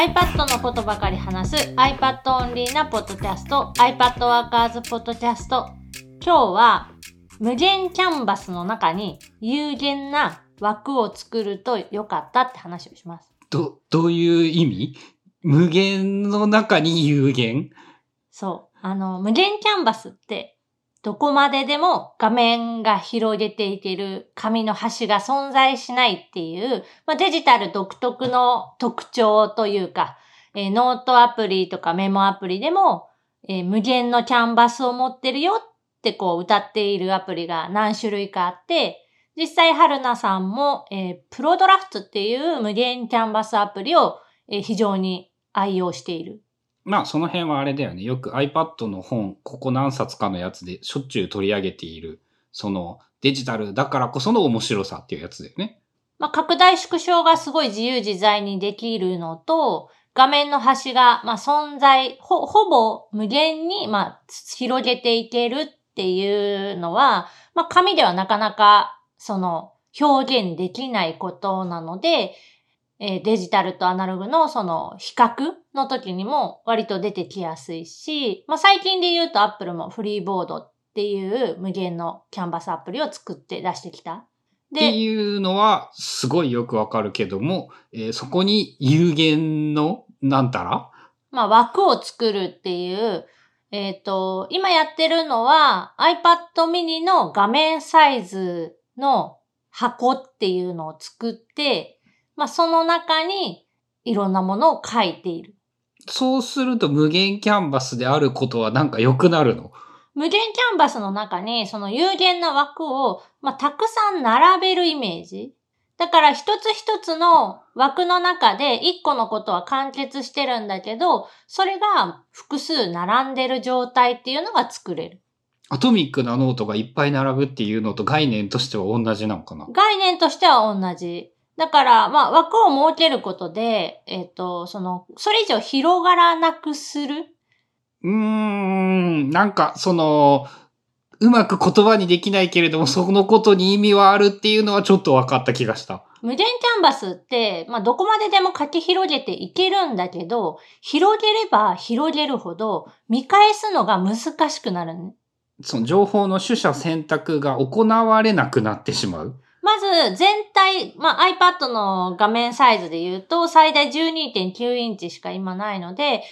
iPad のことばかり話す iPad オンリーなポッドキャスト iPad Workers Podcast。 今日は無限キャンバスの中に有限な枠を作ると良かったって話をします。どういう意味？無限の中に有限？そう。無限キャンバスってどこまででも画面が広げていける紙の端が存在しないっていう、デジタル独特の特徴というか、ノートアプリとかメモアプリでも、無限のキャンバスを持ってるよって歌っているアプリが何種類かあって、実際春菜さんも、プロドラフトっていう無限キャンバスアプリを、非常に愛用している。その辺はあれだよね。よく iPad の本、ここ何冊かのやつでしょっちゅう取り上げている、そのデジタルだからこその面白さっていうやつだよね。拡大縮小がすごい自由自在にできるのと、画面の端が、存在、ほぼ無限に、広げていけるっていうのは、紙ではなかなか、表現できないことなので、デジタルとアナログの比較の時にも割と出てきやすいし、最近で言うと Apple もフリーボードっていう無限のキャンバスアプリを作って出してきた。っていうのはすごいよくわかるけども、そこに有限のなんたら？枠を作るっていう、今やってるのは iPad mini の画面サイズの箱っていうのを作って、その中にいろんなものを書いている。そうすると無限キャンバスであることはなんか良くなるの？無限キャンバスの中にその有限な枠を、たくさん並べるイメージ。だから一つ一つの枠の中で一個のことは完結してるんだけど、それが複数並んでる状態っていうのが作れる。アトミックなノートがいっぱい並ぶっていうのと概念としては同じなのかな？概念としては同じ。だから、枠を設けることで、それ以上広がらなくする。うまく言葉にできないけれども、そのことに意味はあるっていうのはちょっと分かった気がした。無限キャンバスって、どこまででも書き広げていけるんだけど、広げれば広げるほど、見返すのが難しくなるね。その情報の取捨選択が行われなくなってしまう。まず全体、iPad の画面サイズで言うと最大 12.9 インチしか今ないので、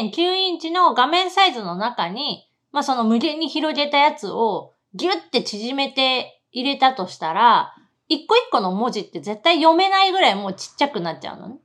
12.9 インチの画面サイズの中に、その無限に広げたやつをギュッて縮めて入れたとしたら、一個一個の文字って絶対読めないぐらいもうちっちゃくなっちゃうのね。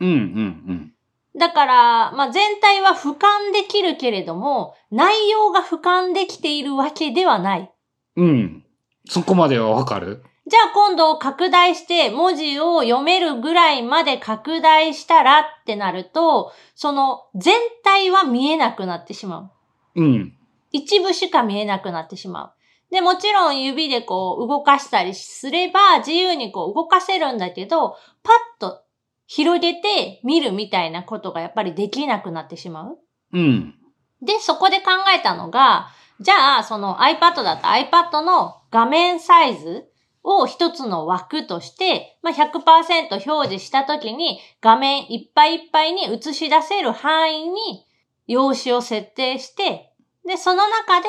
うんうんうん。だから、全体は俯瞰できるけれども、内容が俯瞰できているわけではない。うん。そこまではわかる。じゃあ今度拡大して文字を読めるぐらいまで拡大したらってなると、その全体は見えなくなってしまう。うん。一部しか見えなくなってしまう。で、もちろん指で動かしたりすれば自由に動かせるんだけど、パッと広げて見るみたいなことがやっぱりできなくなってしまう。うん。で、そこで考えたのが、じゃあその iPad だった iPad の画面サイズを一つの枠として、100% 表示したときに画面いっぱいいっぱいに映し出せる範囲に用紙を設定して、で、その中で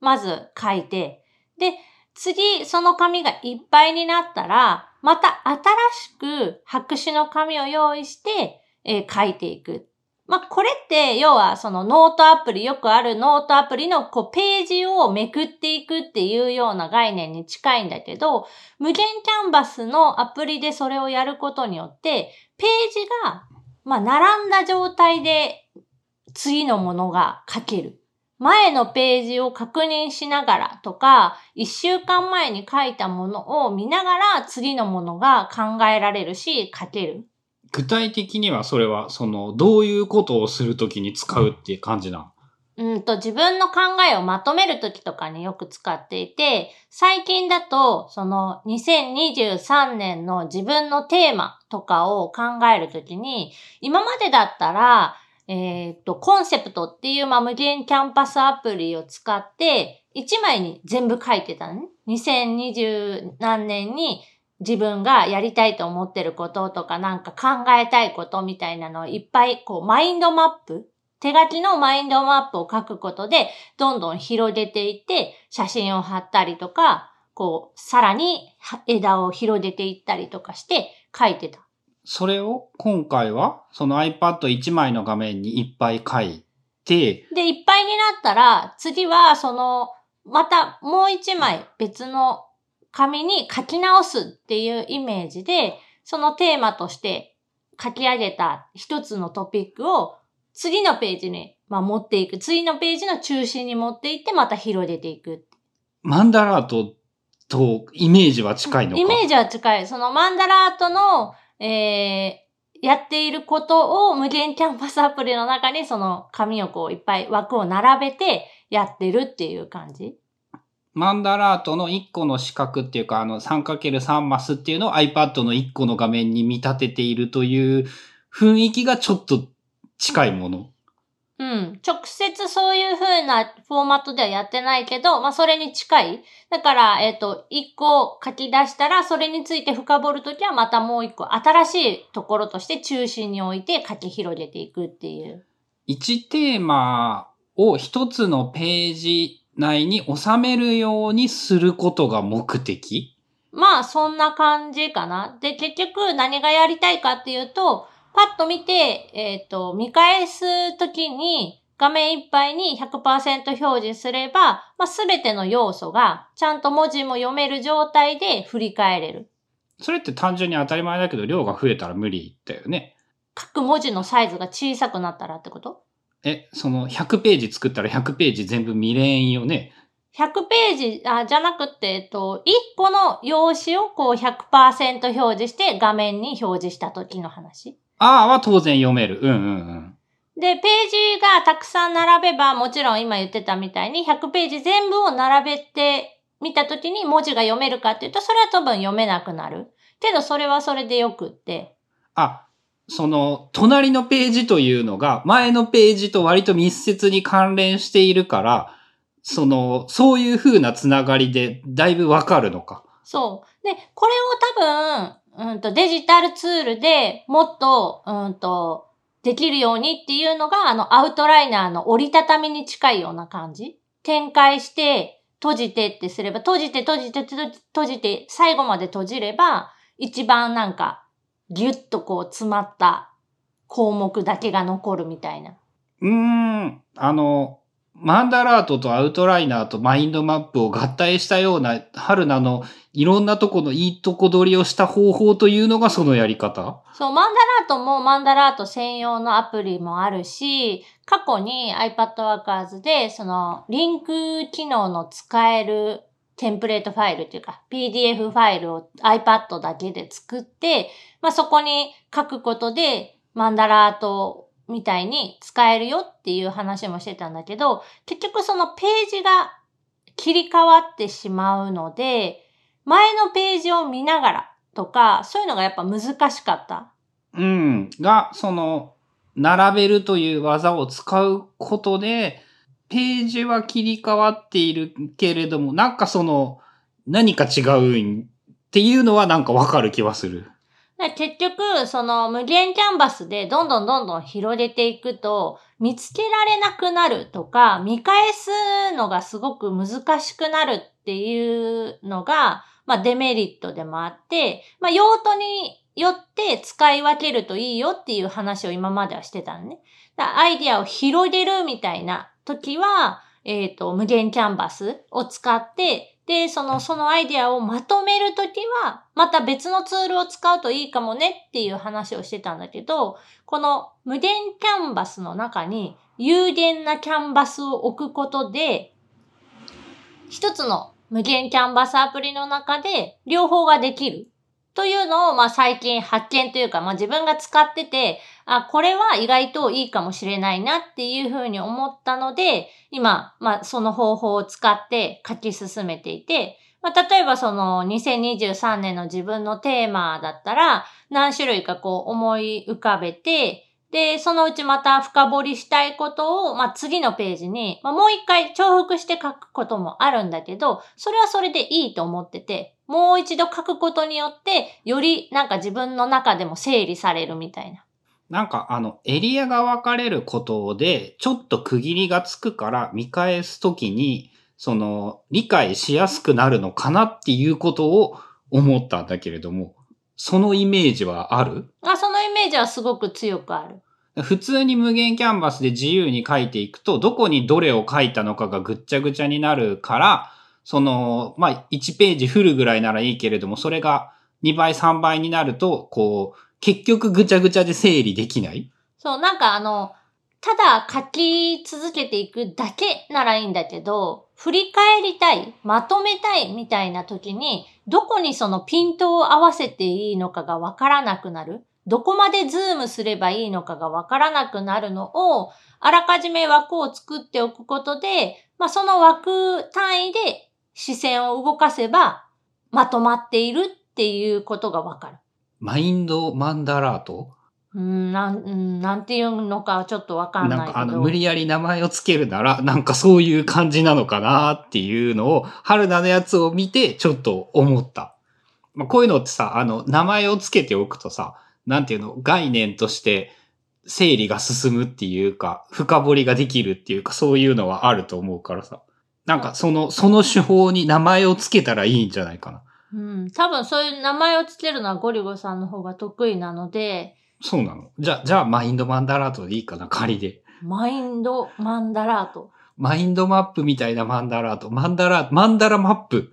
まず書いて、で、次その紙がいっぱいになったら、また新しく白紙の紙を用意して、書いていく。これって要はそのノートアプリ、よくあるノートアプリのページをめくっていくっていうような概念に近いんだけど、無限キャンバスのアプリでそれをやることによって、ページが並んだ状態で次のものが書ける。前のページを確認しながらとか、一週間前に書いたものを見ながら次のものが考えられるし、書ける。具体的にはそれは、どういうことをするときに使うっていう感じなの？自分の考えをまとめるときとかによく使っていて、最近だと、2023年の自分のテーマとかを考えるときに、今までだったら、コンセプトっていう、無限キャンパスアプリを使って、1枚に全部書いてたね。2020何年に、自分がやりたいと思ってることとかなんか考えたいことみたいなのをいっぱいこうマインドマップ、手書きのマインドマップを書くことでどんどん広げていって写真を貼ったりとか、こうさらに枝を広げていったりとかして書いてた。それを今回はその iPad1 枚の画面にいっぱい書いて、でいっぱいになったら次はそのまたもう1枚別の紙に書き直すっていうイメージで、そのテーマとして書き上げた一つのトピックを次のページに、持っていく。次のページの中心に持っていって、また広げていく。マンダラートとイメージは近いのか？イメージは近い。そのマンダラートの、やっていることを無限キャンパスアプリの中にその紙をこういっぱい枠を並べてやってるっていう感じ。マンダラートの1個の四角っていうか、3×3 マスっていうのを iPad の1個の画面に見立てているという雰囲気がちょっと近いもの。うん。直接そういう風なフォーマットではやってないけど、それに近い。だから、1個書き出したら、それについて深掘るときはまたもう1個新しいところとして中心に置いて書き広げていくっていう。1テーマを1つのページ内に収めるようにすることが目的？そんな感じかな。で、結局何がやりたいかっていうと、パッと見て、見返すときに画面いっぱいに 100% 表示すれば、すべての要素がちゃんと文字も読める状態で振り返れる。それって単純に当たり前だけど、量が増えたら無理だよね。書く文字のサイズが小さくなったらってこと？その100ページ作ったら100ページ全部見れんよね。100ページじゃなくて、1個の用紙をこう 100% 表示して画面に表示した時の話。ああは当然読める。うんうんうん。で、ページがたくさん並べば、もちろん今言ってたみたいに100ページ全部を並べてみた時に文字が読めるかっていうと、それは多分読めなくなる。けどそれはそれでよくって。その、隣のページというのが、前のページと割と密接に関連しているから、そういう風なつながりで、だいぶわかるのか。そう。で、これを多分、デジタルツールでもっと、できるようにっていうのが、アウトライナーの折りたたみに近いような感じ。展開して、閉じてってすれば、閉じて、最後まで閉じれば、一番なんか、ギュッとこう詰まった項目だけが残るみたいな。マンダラートとアウトライナーとマインドマップを合体したような春菜のいろんなとこのいいとこ取りをした方法というのがそのやり方？そう、マンダラートもマンダラート専用のアプリもあるし、過去に iPad Workers でそのリンク機能の使えるテンプレートファイルというか PDF ファイルを iPad だけで作って、そこに書くことでマンダラートみたいに使えるよっていう話もしてたんだけど、結局そのページが切り替わってしまうので、前のページを見ながらとか、そういうのがやっぱ難しかった。並べるという技を使うことで、ページは切り替わっているけれども、なんか何か違うっていうのはなんかわかる気はする。結局、無限キャンバスでどんどん広げていくと、見つけられなくなるとか、見返すのがすごく難しくなるっていうのが、デメリットでもあって、用途によって使い分けるといいよっていう話を今まではしてたのね。アイディアを広げるみたいな時は、無限キャンバスを使って、で、そのアイデアをまとめるときは、また別のツールを使うといいかもねっていう話をしてたんだけど、この無限キャンバスの中に有限なキャンバスを置くことで、一つの無限キャンバスアプリの中で両方ができるというのを、最近発見というか、自分が使ってて、これは意外といいかもしれないなっていうふうに思ったので、今、その方法を使って書き進めていて、例えば2023年の自分のテーマだったら、何種類かこう思い浮かべて、で、そのうちまた深掘りしたいことを、次のページに、もう一回重複して書くこともあるんだけど、それはそれでいいと思ってて、もう一度書くことによって、よりなんか自分の中でも整理されるみたいな。なんかエリアが分かれることで、ちょっと区切りがつくから見返すときに、理解しやすくなるのかなっていうことを思ったんだけれども、そのイメージはある？そのイメージはすごく強くある。普通に無限キャンバスで自由に書いていくと、どこにどれを書いたのかがぐっちゃぐちゃになるから、1ページフルぐらいならいいけれども、それが2倍、3倍になると、結局ぐちゃぐちゃで整理できない？そう、なんかただ書き続けていくだけならいいんだけど、振り返りたい、まとめたいみたいな時に、どこにそのピントを合わせていいのかがわからなくなる。どこまでズームすればいいのかがわからなくなるのを、あらかじめ枠を作っておくことで、その枠単位で視線を動かせばまとまっているっていうことがわかる。マインドマンダラート？なんていうのかちょっとわかんないけど。なんか無理やり名前をつけるなら、なんかそういう感じなのかなっていうのを、春菜のやつを見てちょっと思った。こういうのってさ、名前をつけておくとさ、なんていうの、概念として整理が進むっていうか、深掘りができるっていうか、そういうのはあると思うからさ。なんかその手法に名前をつけたらいいんじゃないかな。うん。多分そういう名前をつけるのはゴリゴさんの方が得意なので。そうなの。じゃあマインドマンダラートでいいかな、仮で。マインドマンダラート。マインドマップみたいなマンダラート。マンダラマップ。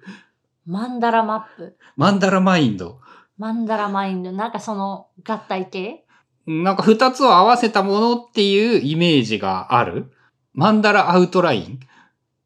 マンダラマップ。マンダラマインド。マンダラマインド。なんかその合体系？なんか二つを合わせたものっていうイメージがある。マンダラアウトライン？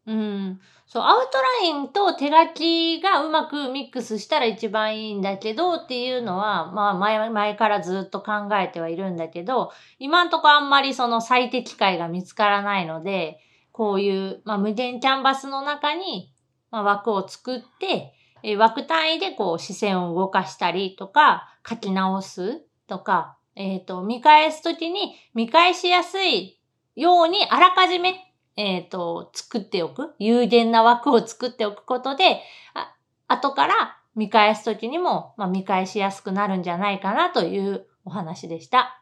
うん。そう、アウトラインと手書きがうまくミックスしたら一番いいんだけどっていうのは、前からずっと考えてはいるんだけど、今んとこあんまりその最適解が見つからないので、こういう、無限キャンバスの中に、枠を作って、枠単位で視線を動かしたりとか、書き直すとか、見返すときに見返しやすいようにあらかじめ、作っておく。有限な枠を作っておくことで、後から見返すときにも、見返しやすくなるんじゃないかなというお話でした。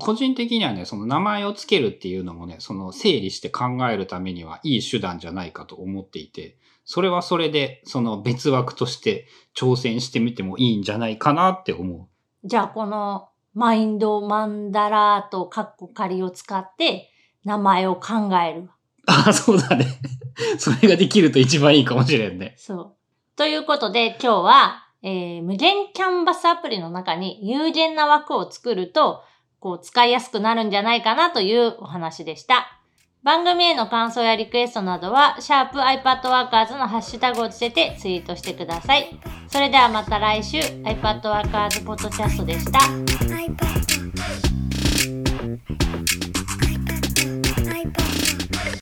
個人的にはね、その名前をつけるっていうのもね、その整理して考えるためにはいい手段じゃないかと思っていて、それはそれで、その別枠として挑戦してみてもいいんじゃないかなって思う。じゃあこのマインドマンダラートカッコ仮を使って名前を考える。そうだね。それができると一番いいかもしれんね。そう。ということで今日は、無限キャンバスアプリの中に有限な枠を作ると、使いやすくなるんじゃないかなというお話でした。番組への感想やリクエストなどは、#iPadWorkers のハッシュタグをつけてツイートしてください。それではまた来週、iPad Workers Podcast でした。